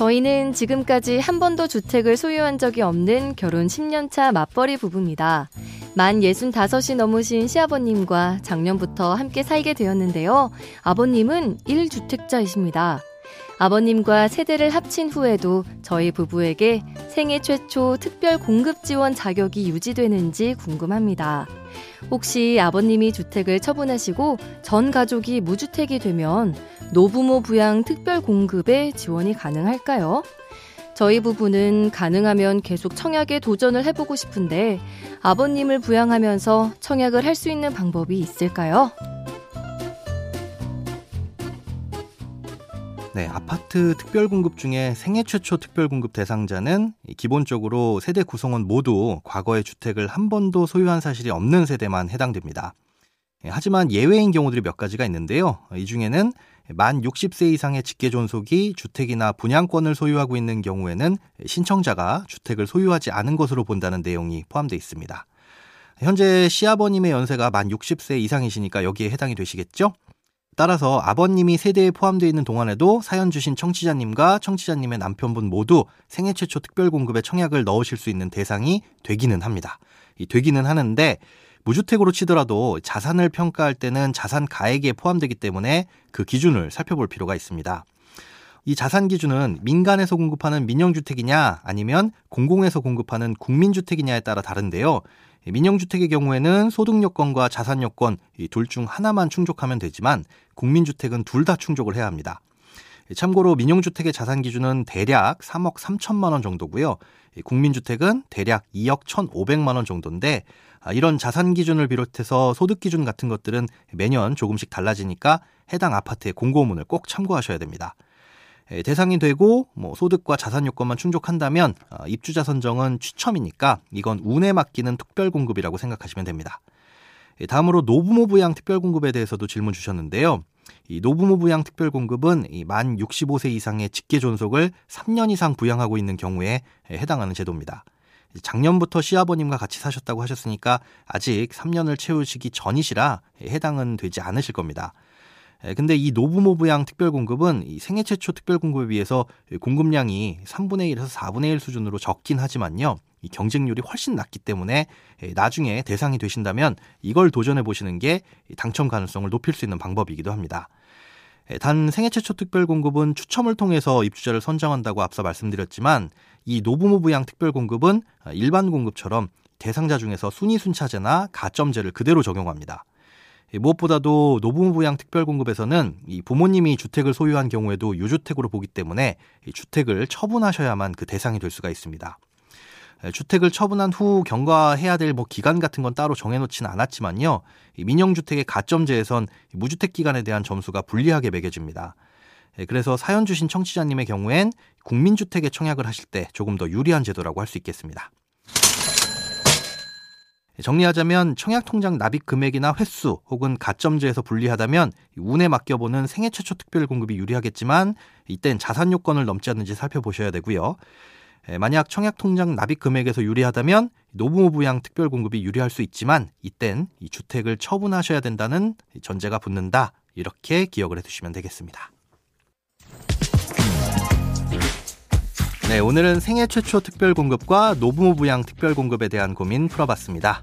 저희는 지금까지 한 번도 주택을 소유한 적이 없는 결혼 10년차 맞벌이 부부입니다. 만 65이 넘으신 시아버님과 작년부터 함께 살게 되었는데요. 아버님은 1주택자이십니다. 아버님과 세대를 합친 후에도 저희 부부에게 생애 최초 특별공급 지원 자격이 유지되는지 궁금합니다. 혹시 아버님이 주택을 처분하시고 전 가족이 무주택이 되면 노부모 부양 특별공급에 지원이 가능할까요? 저희 부부는 가능하면 계속 청약에 도전을 해보고 싶은데 아버님을 부양하면서 청약을 할 수 있는 방법이 있을까요? 네, 아파트 특별공급 중에 생애 최초 특별공급 대상자는 기본적으로 세대 구성원 모두 과거에 주택을 한 번도 소유한 사실이 없는 세대만 해당됩니다. 하지만 예외인 경우들이 몇 가지가 있는데요. 이 중에는 만 60세 이상의 직계존속이 주택이나 분양권을 소유하고 있는 경우에는 신청자가 주택을 소유하지 않은 것으로 본다는 내용이 포함되어 있습니다. 현재 시아버님의 연세가 만 60세 이상이시니까 여기에 해당이 되시겠죠? 따라서 아버님이 세대에 포함되어 있는 동안에도 사연 주신 청취자님과 청취자님의 남편분 모두 생애 최초 특별공급에 청약을 넣으실 수 있는 대상이 되기는 합니다. 되기는 하는데 무주택으로 치더라도 자산을 평가할 때는 자산 가액에 포함되기 때문에 그 기준을 살펴볼 필요가 있습니다. 이 자산 기준은 민간에서 공급하는 민영주택이냐 아니면 공공에서 공급하는 국민주택이냐에 따라 다른데요. 민영주택의 경우에는 소득요건과 자산요건 둘 중 하나만 충족하면 되지만 국민주택은 둘 다 충족을 해야 합니다. 참고로 민영주택의 자산 기준은 대략 3억 3천만 원 정도고요. 국민주택은 대략 2억 1,500만 원 정도인데 이런 자산 기준을 비롯해서 소득 기준 같은 것들은 매년 조금씩 달라지니까 해당 아파트의 공고문을 꼭 참고하셔야 됩니다. 대상이 되고 소득과 자산 요건만 충족한다면 입주자 선정은 추첨이니까 이건 운에 맡기는 특별공급이라고 생각하시면 됩니다. 다음으로 노부모 부양 특별공급에 대해서도 질문 주셨는데요. 이 노부모 부양 특별공급은 만 65세 이상의 직계존속을 3년 이상 부양하고 있는 경우에 해당하는 제도입니다. 작년부터 시아버님과 같이 사셨다고 하셨으니까 아직 3년을 채우시기 전이시라 해당은 되지 않으실 겁니다. 근데 이 노부모 부양 특별공급은 이 생애 최초 특별공급에 비해서 공급량이 3분의 1에서 4분의 1 수준으로 적긴 하지만요. 이 경쟁률이 훨씬 낮기 때문에 나중에 대상이 되신다면 이걸 도전해보시는 게 당첨 가능성을 높일 수 있는 방법이기도 합니다. 단 생애 최초 특별공급은 추첨을 통해서 입주자를 선정한다고 앞서 말씀드렸지만 이 노부모 부양 특별공급은 일반 공급처럼 대상자 중에서 순위순차제나 가점제를 그대로 적용합니다. 무엇보다도 노부모 부양 특별공급에서는 이 부모님이 주택을 소유한 경우에도 유주택으로 보기 때문에 이 주택을 처분하셔야만 그 대상이 될 수가 있습니다. 주택을 처분한 후 경과해야 될 기간 같은 건 따로 정해놓지는 않았지만요. 이 민영주택의 가점제에선 무주택 기간에 대한 점수가 불리하게 매겨집니다. 그래서 사연 주신 청취자님의 경우엔 국민주택에 청약을 하실 때 조금 더 유리한 제도라고 할 수 있겠습니다. 정리하자면 청약통장 납입 금액이나 횟수 혹은 가점제에서 불리하다면 운에 맡겨보는 생애 최초 특별공급이 유리하겠지만 이땐 자산 요건을 넘지 않는지 살펴보셔야 되고요. 만약 청약통장 납입 금액에서 유리하다면 노부모 부양 특별공급이 유리할 수 있지만 이땐 이 주택을 처분하셔야 된다는 전제가 붙는다. 이렇게 기억을 해두시면 되겠습니다. 네, 오늘은 생애 최초 특별공급과 노부모 부양 특별공급에 대한 고민 풀어봤습니다.